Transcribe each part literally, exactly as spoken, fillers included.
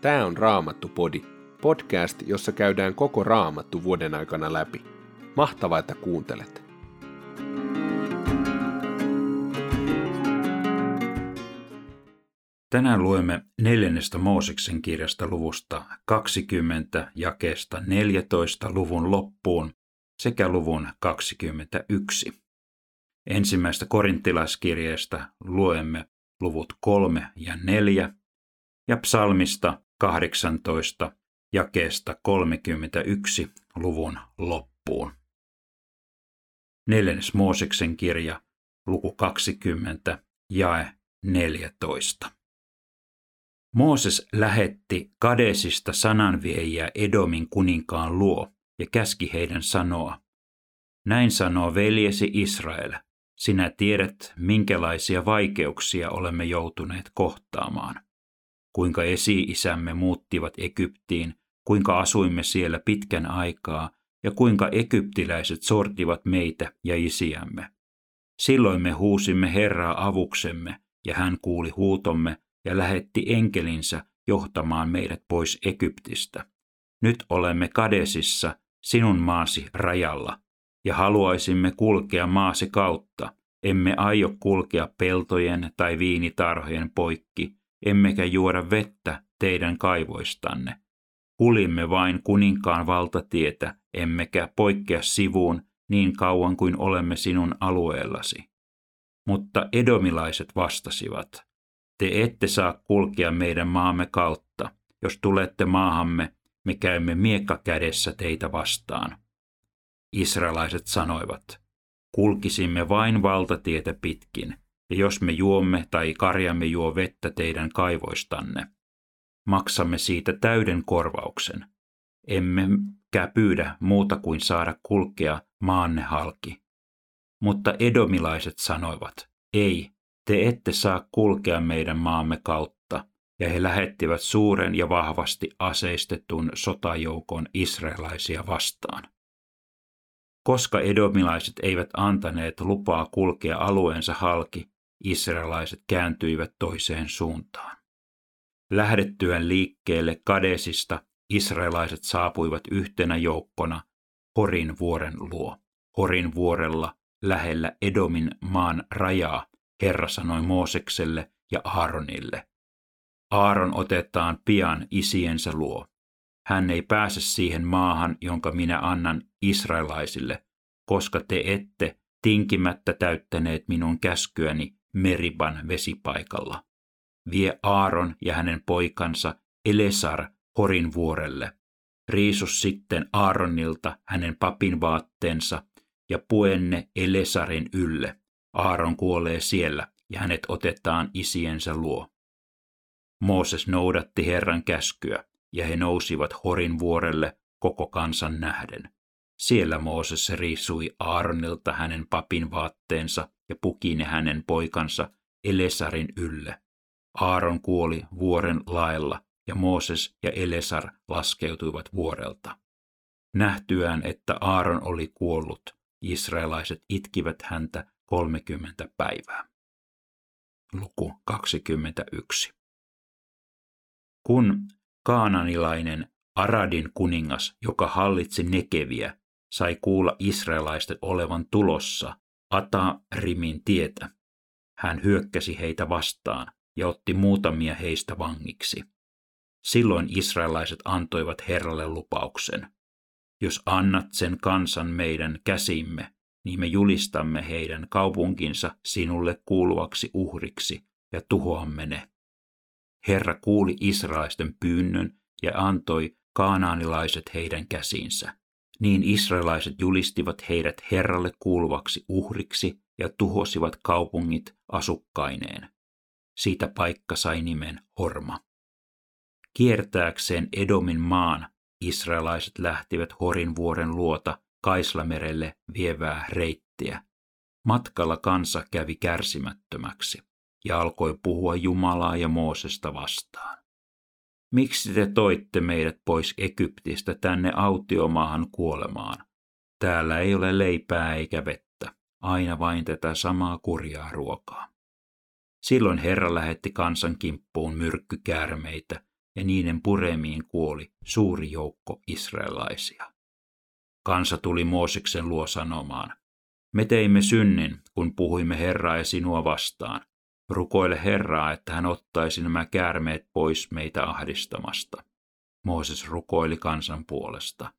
Tämä on Raamattu-podi, podcast, jossa käydään koko Raamattu vuoden aikana läpi. Mahtavaa, että kuuntelet! Tänään luemme neljännestä Mooseksen kirjasta luvusta kaksikymmentä jakeesta neljätoista luvun loppuun sekä luvun kaksikymmentäyksi. Ensimmäistä Korinttilaiskirjeestä luemme luvut kolme ja neljä ja psalmista kahdeksantoista jakeesta kolmekymmentäyksi luvun loppuun. Neljännes Mooseksen kirja, luku kaksikymmentä, jae neljätoista. Mooses lähetti Kadesista sananviejiä Edomin kuninkaan luo ja käski heidän sanoa: näin sanoo veljesi Israel, sinä tiedät, minkälaisia vaikeuksia olemme joutuneet kohtaamaan. Kuinka esi-isämme muuttivat Egyptiin, kuinka asuimme siellä pitkän aikaa ja kuinka egyptiläiset sortivat meitä ja isiämme. Silloin me huusimme Herraa avuksemme ja hän kuuli huutomme ja lähetti enkelinsä johtamaan meidät pois Egyptistä. Nyt olemme Kadesissa, sinun maasi rajalla, ja haluaisimme kulkea maasi kautta. Emme aio kulkea peltojen tai viinitarhojen poikki, emmekä juoda vettä teidän kaivoistanne. Kulimme vain kuninkaan valtatietä, emmekä poikkea sivuun niin kauan kuin olemme sinun alueellasi. Mutta edomilaiset vastasivat: te ette saa kulkea meidän maamme kautta. Jos tulette maahamme, me käymme miekka kädessä teitä vastaan. Israelaiset sanoivat: kulkisimme vain valtatietä pitkin, ja jos me juomme tai karjamme juo vettä teidän kaivoistanne, maksamme siitä täyden korvauksen. Emmekä pyydä muuta kuin saada kulkea maanne halki. Mutta edomilaiset sanoivat: ei, te ette saa kulkea meidän maamme kautta, ja he lähettivät suuren ja vahvasti aseistetun sotajoukon israelaisia vastaan. Koska edomilaiset eivät antaneet lupaa kulkea alueensa halki, israelaiset kääntyivät toiseen suuntaan. Lähdettyään liikkeelle Kadesista, israelaiset saapuivat yhtenä joukkona Horinvuoren luo. Horinvuorella lähellä Edomin maan rajaa Herra sanoi Moosekselle ja Aaronille: Aaron otetaan pian isiensä luo. Hän ei pääse siihen maahan, jonka minä annan israelaisille, koska te ette tinkimättä täyttäneet minun käskyäni Meriban vesipaikalla. Vie Aaron ja hänen poikansa Eleasar Horinvuorelle. Riisu sitten Aaronilta hänen papin vaatteensa ja puenne Eleasarin ylle. Aaron kuolee siellä ja hänet otetaan isiensä luo. Mooses noudatti Herran käskyä, ja he nousivat Horinvuorelle koko kansan nähden. Siellä Mooses riisui Aaronilta hänen papin vaatteensa ja puki ne hänen poikansa Eleasarin ylle. Aaron kuoli vuoren laella, ja Mooses ja Eleasar laskeutuivat vuorelta. Nähtyään, että Aaron oli kuollut, israelaiset itkivät häntä kolmekymmentä päivää. Luku kaksikymmentäyksi. Kun kaananilainen Aradin kuningas, joka hallitsi Negeviä, sai kuulla israelaisten olevan tulossa Atarimin tietä, hän hyökkäsi heitä vastaan ja otti muutamia heistä vangiksi. Silloin israelaiset antoivat Herralle lupauksen: jos annat sen kansan meidän käsimme, niin me julistamme heidän kaupunkinsa sinulle kuuluvaksi uhriksi ja tuhoamme ne. Herra kuuli israelaisten pyynnön ja antoi kaanaanilaiset heidän käsiinsä. Niin israelaiset julistivat heidät Herralle kuuluvaksi uhriksi ja tuhosivat kaupungit asukkaineen. Siitä paikka sai nimen Horma. Kiertääkseen Edomin maan israelaiset lähtivät Horinvuoren luota Kaislamerelle vievää reittiä. Matkalla kansa kävi kärsimättömäksi ja alkoi puhua Jumalaa ja Moosesta vastaan: miksi te toitte meidät pois Egyptistä tänne autiomaahan kuolemaan? Täällä ei ole leipää eikä vettä, aina vain tätä samaa kurjaa ruokaa. Silloin Herra lähetti kansan kimppuun myrkkykäärmeitä, ja niiden puremiin kuoli suuri joukko israelaisia. Kansa tuli Mooseksen luo sanomaan: me teimme synnin, kun puhuimme Herraa ja sinua vastaan. Rukoile Herraa, että hän ottaisi nämä käärmeet pois meitä ahdistamasta. Mooses rukoili kansan puolesta.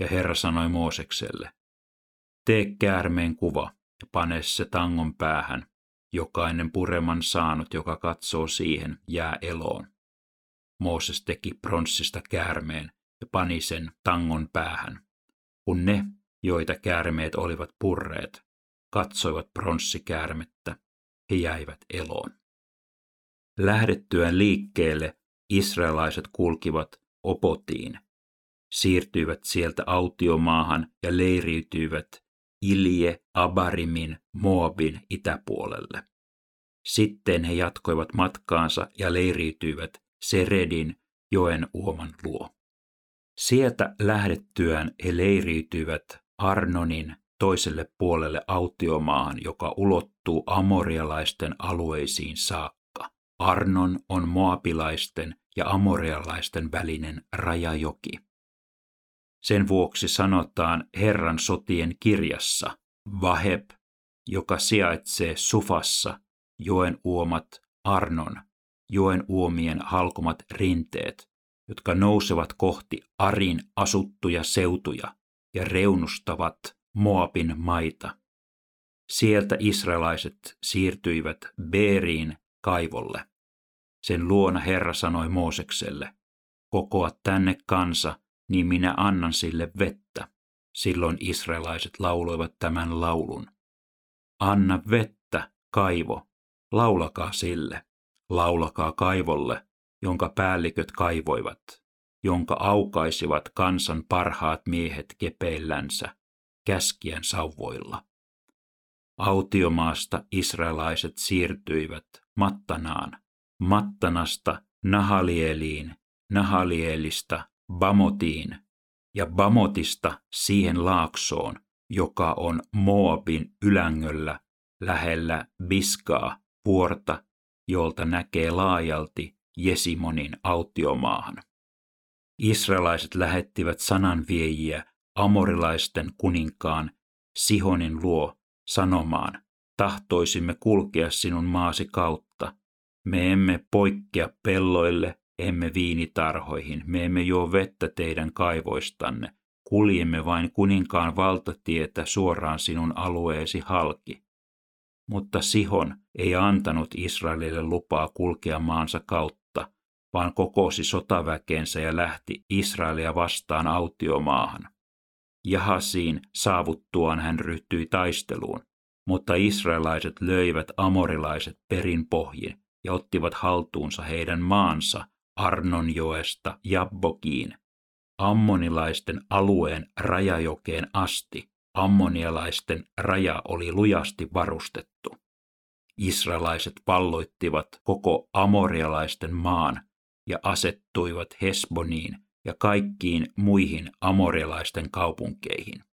Ja Herra sanoi Moosekselle: tee käärmeen kuva ja pane se tangon päähän. Jokainen pureman saanut, joka katsoo siihen, jää eloon. Mooses teki pronssista käärmeen ja pani sen tangon päähän. Kun ne, joita käärmeet olivat purreet, katsoivat pronssikäärmettä, he jäivät eloon. Lähdettyään liikkeelle israelaiset kulkivat Opotiin, siirtyivät sieltä autiomaahan ja leiriytyivät Ilje-Abarimin Moabin itäpuolelle. Sitten he jatkoivat matkaansa ja leiriytyivät Seredin joen uoman luo. Sieltä lähdettyään he leiriytyivät Arnonin toiselle puolelle autiomaahan, joka ulottuu amorialaisten alueisiin saakka. Arnon on moabilaisten ja amorialaisten välinen rajajoki. Sen vuoksi sanotaan Herran sotien kirjassa Vaheb, joka sijaitsee Sufassa, joen uomat Arnon, joen uomien halkomat rinteet, jotka nousevat kohti Arin asuttuja seutuja ja reunustavat Moabin maita. Sieltä israelaiset siirtyivät Beeriin kaivolle. Sen luona Herra sanoi Moosekselle: kokoa tänne kansa, niin minä annan sille vettä. Silloin israelaiset lauloivat tämän laulun: anna vettä, kaivo, laulakaa sille, laulakaa kaivolle, jonka päälliköt kaivoivat, jonka aukaisivat kansan parhaat miehet kepeillänsä, käskien sauvoilla. Autiomaasta israelaiset siirtyivät Mattanaan, Mattanasta Nahalieliin, Nahalielista Bamotiin ja Bamotista siihen laaksoon, joka on Moabin ylängöllä lähellä Biskaa vuorta, jolta näkee laajalti Jesimonin autiomaahan. Israelaiset lähettivät sananviejiä amorilaisten kuninkaan Sihonin luo sanomaan: tahtoisimme kulkea sinun maasi kautta. Me emme poikkea pelloille, emme viinitarhoihin, me emme juo vettä teidän kaivoistanne. Kuljemme vain kuninkaan valtatietä suoraan sinun alueesi halki. Mutta Sihon ei antanut Israelille lupaa kulkea maansa kautta, vaan kokosi sotaväkeensä ja lähti Israelia vastaan autiomaahan. Jahasiin saavuttuaan hän ryhtyi taisteluun, mutta israelaiset löivät amorilaiset perin pohjin ja ottivat haltuunsa heidän maansa Arnonjoesta Jabbokiin, ammonilaisten alueen rajajokeen asti. Ammonialaisten raja oli lujasti varustettu. Israelaiset valloittivat koko amorialaisten maan ja asettuivat Hesboniin ja kaikkiin muihin amorialaisten kaupunkeihin.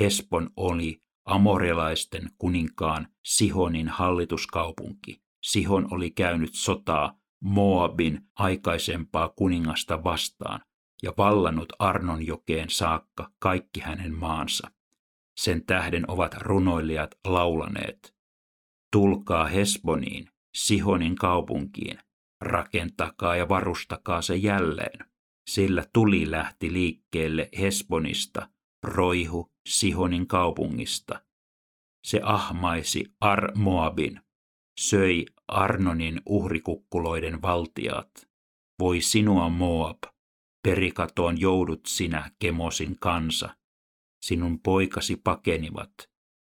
Hesbon oli amorialaisten kuninkaan Sihonin hallituskaupunki. Sihon oli käynyt sotaa Moabin aikaisempaa kuningasta vastaan ja vallannut Arnonjokeen saakka kaikki hänen maansa. Sen tähden ovat runoilijat laulaneet: tulkaa Hesboniin, Sihonin kaupunkiin, rakentakaa ja varustakaa se jälleen. Sillä tuli lähti liikkeelle Hesbonista, roihu Sihonin kaupungista. Se ahmaisi Ar-Moabin, söi Arnonin uhrikukkuloiden valtiat. Voi sinua, Moab, perikatoon joudut sinä, Kemosin kansa. Sinun poikasi pakenivat,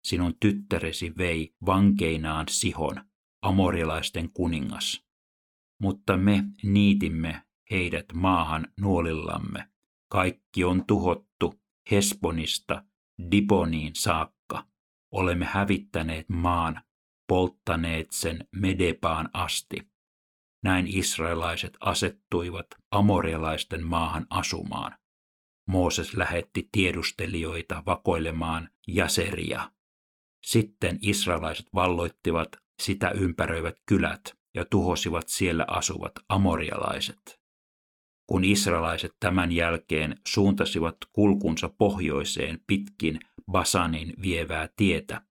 sinun tyttäresi vei vankeinaan Sihon, amorilaisten kuningas. Mutta me niitimme heidät maahan nuolillamme. Kaikki on tuhottu Hesbonista Diboniin saakka. Olemme hävittäneet maan, polttaneet sen Medebaan asti. Näin israelaiset asettuivat amorialaisten maahan asumaan. Mooses lähetti tiedustelijoita vakoilemaan Jaseria. Sitten israelaiset valloittivat sitä ympäröivät kylät ja tuhosivat siellä asuvat amorialaiset. kun israelaiset tämän jälkeen suuntasivat kulkunsa pohjoiseen pitkin Basanin vievää tietä.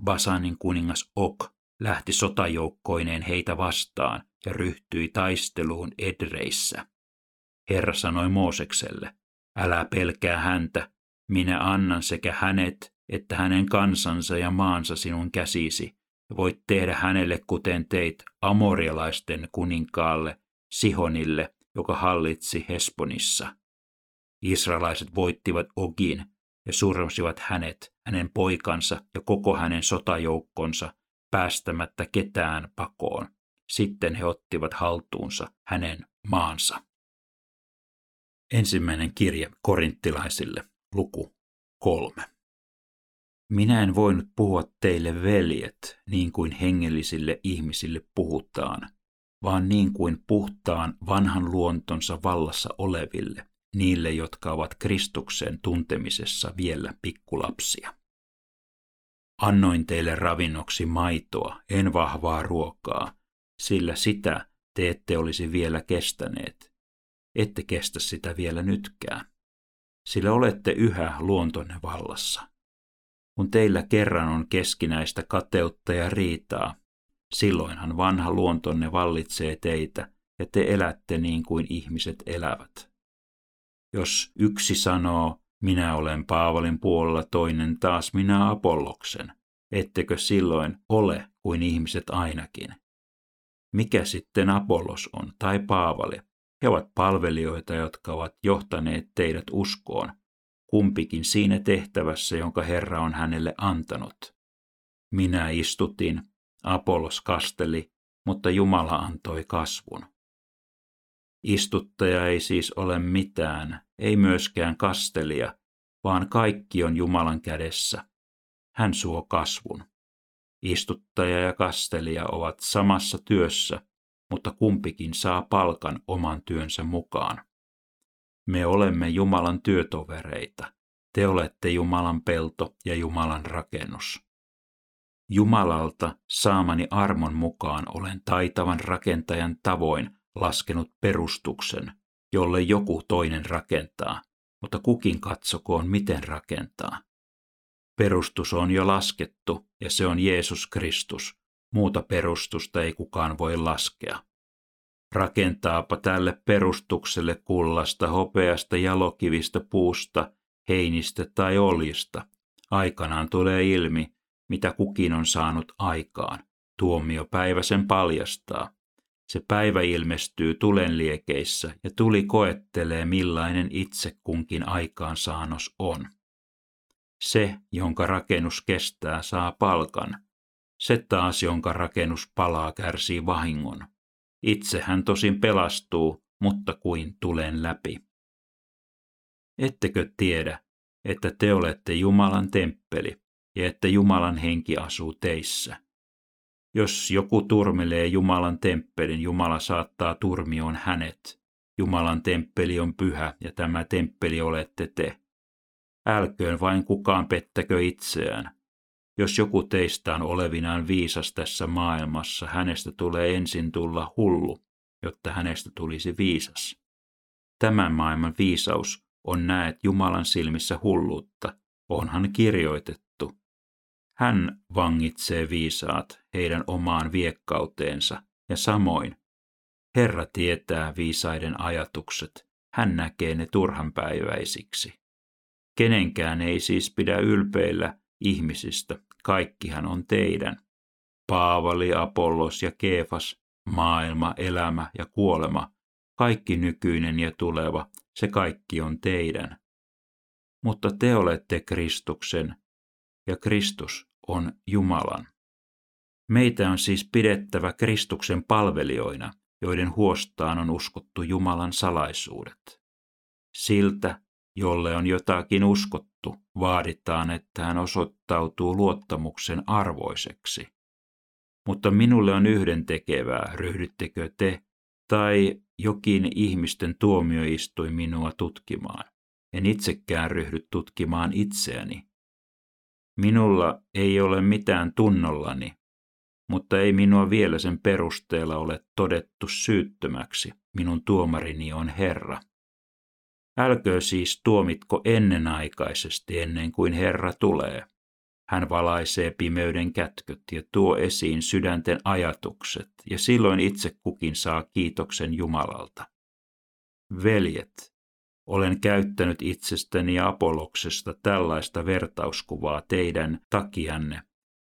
Basanin kuningas Ok lähti sotajoukkoineen heitä vastaan ja ryhtyi taisteluun Edreissä. Herra sanoi Moosekselle, älä pelkää häntä, minä annan sekä hänet että hänen kansansa ja maansa sinun käsisi, ja voit tehdä hänelle kuten teit amorialaisten kuninkaalle Sihonille, joka hallitsi Hesbonissa. Israelaiset voittivat Ogin ja surmasivat hänet, hänen poikansa ja koko hänen sotajoukkonsa, päästämättä ketään pakoon. Sitten he ottivat haltuunsa hänen maansa. Ensimmäinen kirje Korinttilaisille, luku kolme. Minä en voinut puhua teille, veljet, niin kuin hengellisille ihmisille puhutaan, vaan niin kuin puhtaan vanhan luontonsa vallassa oleville, niille, jotka ovat Kristuksen tuntemisessa vielä pikkulapsia. Annoin teille ravinnoksi maitoa, en vahvaa ruokaa, sillä sitä te ette olisi vielä kestäneet. Ette kestä sitä vielä nytkään, sillä olette yhä luontonne vallassa. Kun teillä kerran on keskinäistä kateutta ja riitaa, silloinhan vanha luontonne vallitsee teitä, ja te elätte niin kuin ihmiset elävät. Jos yksi sanoo, minä olen Paavalin puolella, toinen taas minä Apolloksen, ettekö silloin ole kuin ihmiset ainakin? Mikä sitten Apollos on tai Paavali? He ovat palvelijoita, jotka ovat johtaneet teidät uskoon, kumpikin siinä tehtävässä, jonka Herra on hänelle antanut. Minä istutin, Apollos kasteli, mutta Jumala antoi kasvun. Istuttaja ei siis ole mitään, ei myöskään kastelija, vaan kaikki on Jumalan kädessä. Hän suo kasvun. Istuttaja ja kastelija ovat samassa työssä, mutta kumpikin saa palkan oman työnsä mukaan. Me olemme Jumalan työtovereita. Te olette Jumalan pelto ja Jumalan rakennus. Jumalalta saamani armon mukaan olen taitavan rakentajan tavoin laskenut perustuksen, jolle joku toinen rakentaa, mutta kukin katsokoon miten rakentaa. Perustus on jo laskettu ja se on Jeesus Kristus. Muuta perustusta ei kukaan voi laskea. Rakentaapa tälle perustukselle kullasta, hopeasta, jalokivistä, puusta, heinistä tai oljista. Aikanaan tulee ilmi, mitä kukin on saanut aikaan. Tuomiopäivä sen paljastaa. Se päivä ilmestyy tulenliekeissä ja tuli koettelee, millainen itse kunkin aikaansaannos on. Se, jonka rakennus kestää, saa palkan. Se taas, jonka rakennus palaa, kärsii vahingon. Itsehän tosin pelastuu, mutta kuin tulen läpi. Ettekö tiedä, että te olette Jumalan temppeli ja että Jumalan henki asuu teissä? Jos joku turmelee Jumalan temppelin, Jumala saattaa turmioon hänet. Jumalan temppeli on pyhä ja tämä temppeli olette te. Älköön vain kukaan pettäkö itseään. Jos joku teistä on olevinaan viisas tässä maailmassa, hänestä tulee ensin tulla hullu, jotta hänestä tulisi viisas. Tämän maailman viisaus on näet Jumalan silmissä hulluutta, onhan kirjoitettu. Hän vangitsee viisaat heidän omaan viekkauteensa, ja samoin Herra tietää viisaiden ajatukset, hän näkee ne turhanpäiväisiksi. Kenenkään ei siis pidä ylpeillä ihmisistä, kaikkihan on teidän. Paavali, Apollos ja Keefas, maailma, elämä ja kuolema, kaikki nykyinen ja tuleva, se kaikki on teidän. Mutta te olette Kristuksen, ja Kristus on Jumalan. Meitä on siis pidettävä Kristuksen palvelijoina, joiden huostaan on uskottu Jumalan salaisuudet. Siltä, jolle on jotakin uskottu, vaaditaan, että hän osoittautuu luottamuksen arvoiseksi. Mutta minulle on yhdentekevää, ryhdyttekö te tai jokin ihmisten tuomioistuin minua tutkimaan. En itsekään ryhdy tutkimaan itseäni. Minulla ei ole mitään tunnollani, mutta ei minua vielä sen perusteella ole todettu syyttömäksi. Minun tuomarini on Herra. Älköö siis tuomitko ennenaikaisesti ennen kuin Herra tulee. Hän valaisee pimeyden kätköt ja tuo esiin sydänten ajatukset, ja silloin itse kukin saa kiitoksen Jumalalta. Veljet, olen käyttänyt itsestäni ja Apoloksesta tällaista vertauskuvaa teidän takianne,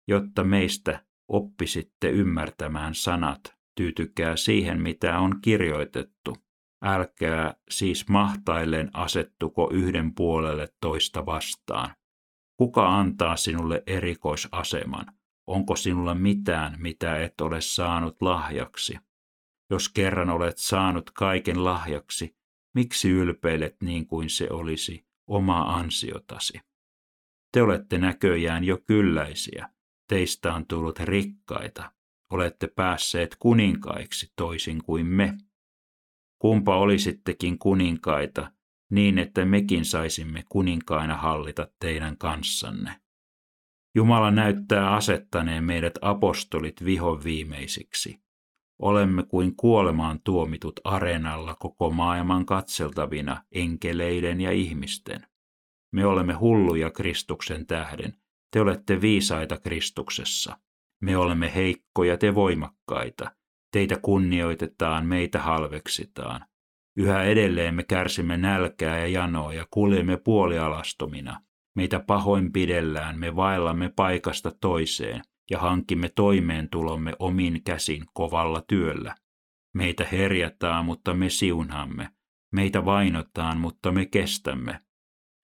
jotta meistä oppisitte ymmärtämään sanat. Tyytykää siihen, mitä on kirjoitettu. Älkää siis mahtaillen asettuko yhden puolelle toista vastaan. Kuka antaa sinulle erikoisaseman? Onko sinulla mitään, mitä et ole saanut lahjaksi? Jos kerran olet saanut kaiken lahjaksi, miksi ylpeilet niin kuin se olisi oma ansiotasi? Te olette näköjään jo kylläisiä. Teistä on tullut rikkaita. Olette päässeet kuninkaiksi toisin kuin me. Kumpa olisittekin kuninkaita, niin että mekin saisimme kuninkaina hallita teidän kanssanne. Jumala näyttää asettaneen meidät apostolit vihoviimeisiksi. Olemme kuin kuolemaan tuomitut areenalla koko maailman katseltavina enkeleiden ja ihmisten. Me olemme hulluja Kristuksen tähden, te olette viisaita Kristuksessa. Me olemme heikkoja, te voimakkaita. Teitä kunnioitetaan, meitä halveksitaan. Yhä edelleen me kärsimme nälkää ja janoa ja kuljemme puolialastomina. Meitä pahoinpidellään, me vaellamme paikasta toiseen ja hankimme toimeentulomme omin käsin kovalla työllä. Meitä herjataan, mutta me siunaamme. Meitä vainotaan, mutta me kestämme.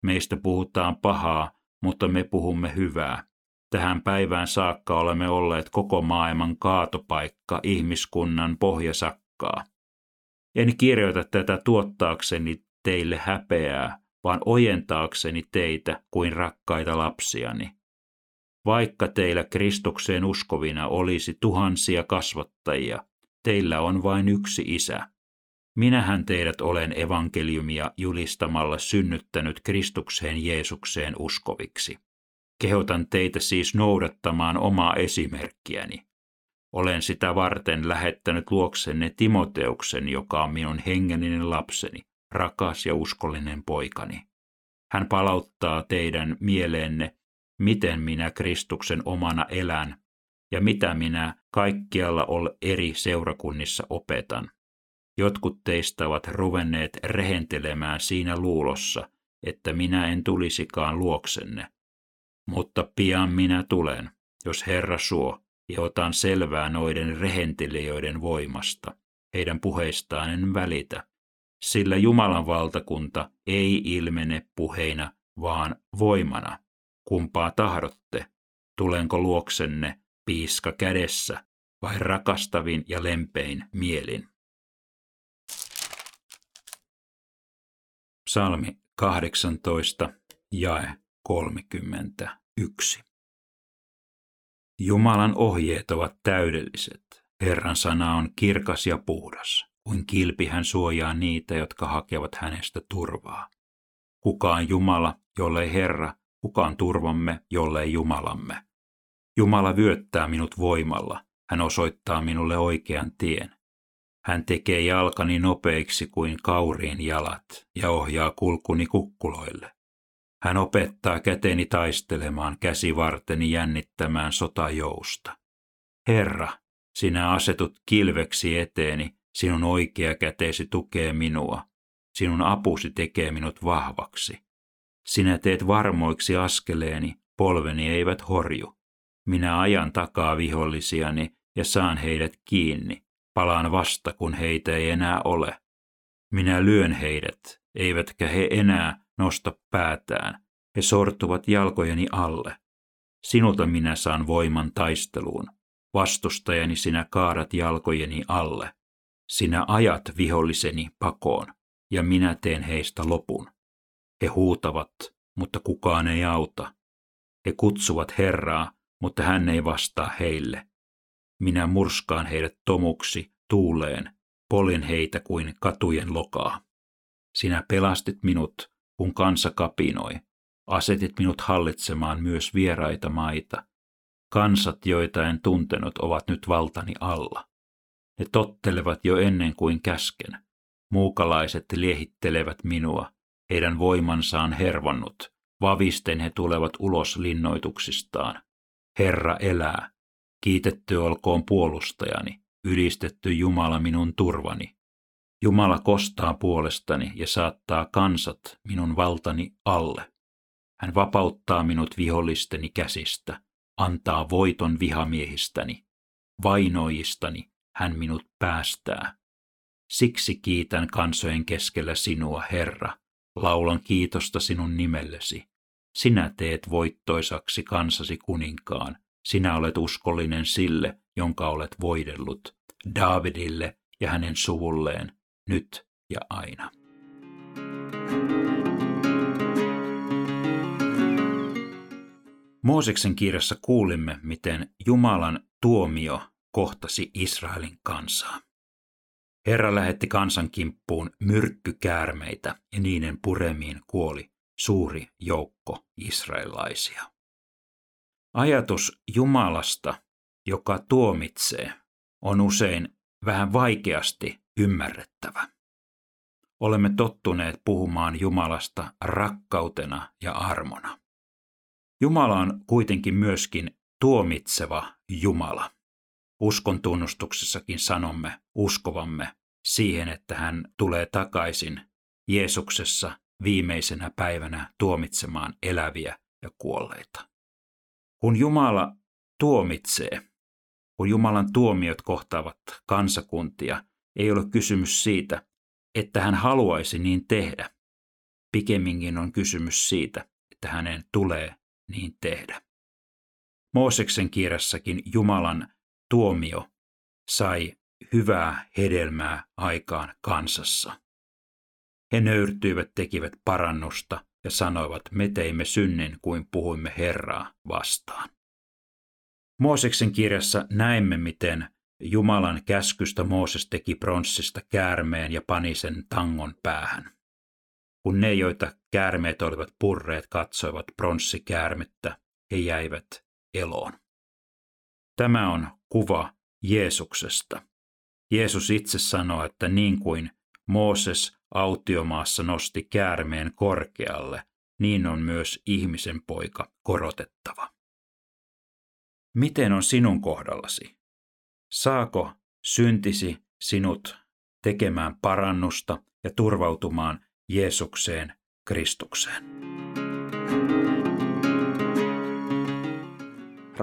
Meistä puhutaan pahaa, mutta me puhumme hyvää. Tähän päivään saakka olemme olleet koko maailman kaatopaikka, ihmiskunnan pohjasakkaa. En kirjoita tätä tuottaakseni teille häpeää, vaan ojentaakseni teitä kuin rakkaita lapsiani. Vaikka teillä Kristukseen uskovina olisi tuhansia kasvattajia, teillä on vain yksi isä. Minähän teidät olen evankeliumia julistamalla synnyttänyt Kristukseen Jeesukseen uskoviksi. Kehotan teitä siis noudattamaan omaa esimerkkiäni. Olen sitä varten lähettänyt luoksenne Timoteuksen, joka on minun hengellinen lapseni, rakas ja uskollinen poikani. Hän palauttaa teidän mieleenne, miten minä Kristuksen omana elän ja mitä minä kaikkialla eri seurakunnissa opetan. Jotkut teistä ovat ruvenneet rehentelemään siinä luulossa, että minä en tulisikaan luoksenne. Mutta pian minä tulen, jos Herra suo, ja otan selvää noiden rehentelijöiden voimasta. Heidän puheistaan en välitä, sillä Jumalan valtakunta ei ilmene puheina, vaan voimana. Kumpaa tahdotte? Tulenko luoksenne piiska kädessä vai rakastavin ja lempein mielin? Psalmi kahdeksantoista, jae kolmekymmentäyksi. Jumalan ohjeet ovat täydelliset. Herran sana on kirkas ja puhdas. Kuin kilpi hän suojaa niitä, jotka hakevat hänestä turvaa. Kuka on Jumala, jollei Herra, kuka on turvamme, jollei Jumalamme. Jumala vyöttää minut voimalla. Hän osoittaa minulle oikean tien. Hän tekee jalkani nopeiksi kuin kauriin jalat ja ohjaa kulkuni kukkuloille. Hän opettaa käteni taistelemaan, käsivarteni jännittämään sotajousta. Herra, sinä asetut kilveksi eteeni, sinun oikea kätesi tukee minua. Sinun apusi tekee minut vahvaksi. Sinä teet varmoiksi askeleeni, polveni eivät horju. Minä ajan takaa vihollisiani ja saan heidät kiinni. Palaan vasta, kun heitä ei enää ole. Minä lyön heidät, eivätkä he enää nosta päätään, he sortuvat jalkojeni alle. Sinulta minä saan voiman taisteluun, vastustajani sinä kaadat jalkojeni alle. Sinä ajat viholliseni pakoon, ja minä teen heistä lopun. He huutavat, mutta kukaan ei auta. He kutsuvat Herraa, mutta hän ei vastaa heille. Minä murskaan heidät tomuksi tuuleen, poljen heitä kuin katujen lokaa. Sinä pelastit minut, kun kansa kapinoi, asetit minut hallitsemaan myös vieraita maita. Kansat, joita en tuntenut, ovat nyt valtani alla. He tottelevat jo ennen kuin käsken. Muukalaiset liehittelevät minua. Heidän voimansa on hervonnut. Vavisten he tulevat ulos linnoituksistaan. Herra elää. Kiitetty olkoon puolustajani. Ylistetty Jumala minun turvani. Jumala kostaa puolestani ja saattaa kansat minun valtani alle. Hän vapauttaa minut vihollisteni käsistä, antaa voiton vihamiehistäni. Vainoijistani hän minut päästää. Siksi kiitän kansojen keskellä sinua, Herra. Laulan kiitosta sinun nimellesi. Sinä teet voittoisaksi kansasi kuninkaan. Sinä olet uskollinen sille, jonka olet voidellut, Daavidille ja hänen suvulleen, nyt ja aina. Mooseksen kirjassa kuulimme, miten Jumalan tuomio kohtasi Israelin kansaa. Herra lähetti kansan kimppuun myrkkykäärmeitä ja niiden puremiin kuoli suuri joukko israelaisia. Ajatus Jumalasta, joka tuomitsee, on usein vähän vaikeasti ymmärrettävä. Olemme tottuneet puhumaan Jumalasta rakkautena ja armona. Jumala on kuitenkin myöskin tuomitseva Jumala. Uskon tunnustuksessakin sanomme uskovamme siihen, että hän tulee takaisin Jeesuksessa viimeisenä päivänä tuomitsemaan eläviä ja kuolleita. Kun Jumala tuomitsee, kun Jumalan tuomiot kohtaavat kansakuntia, ei ole kysymys siitä, että hän haluaisi niin tehdä. Pikemminkin on kysymys siitä, että hänen tulee niin tehdä. Mooseksen kirjassakin Jumalan tuomio sai hyvää hedelmää aikaan kansassa. He nöyrtyivät, tekivät parannusta ja sanoivat, me teimme synnin kuin puhuimme Herraa vastaan. Mooseksen kirjassa näemme, miten Jumalan käskystä Mooses teki pronssista käärmeen ja pani sen tangon päähän. Kun ne, joita käärmeet olivat purreet, katsoivat pronssikäärmettä, he jäivät eloon. Tämä on kuva Jeesuksesta. Jeesus itse sanoo, että niin kuin Mooses autiomaassa nosti käärmeen korkealle, niin on myös ihmisen poika korotettava. Miten on sinun kohdallasi? Saako syntisi sinut tekemään parannusta ja turvautumaan Jeesukseen, Kristukseen?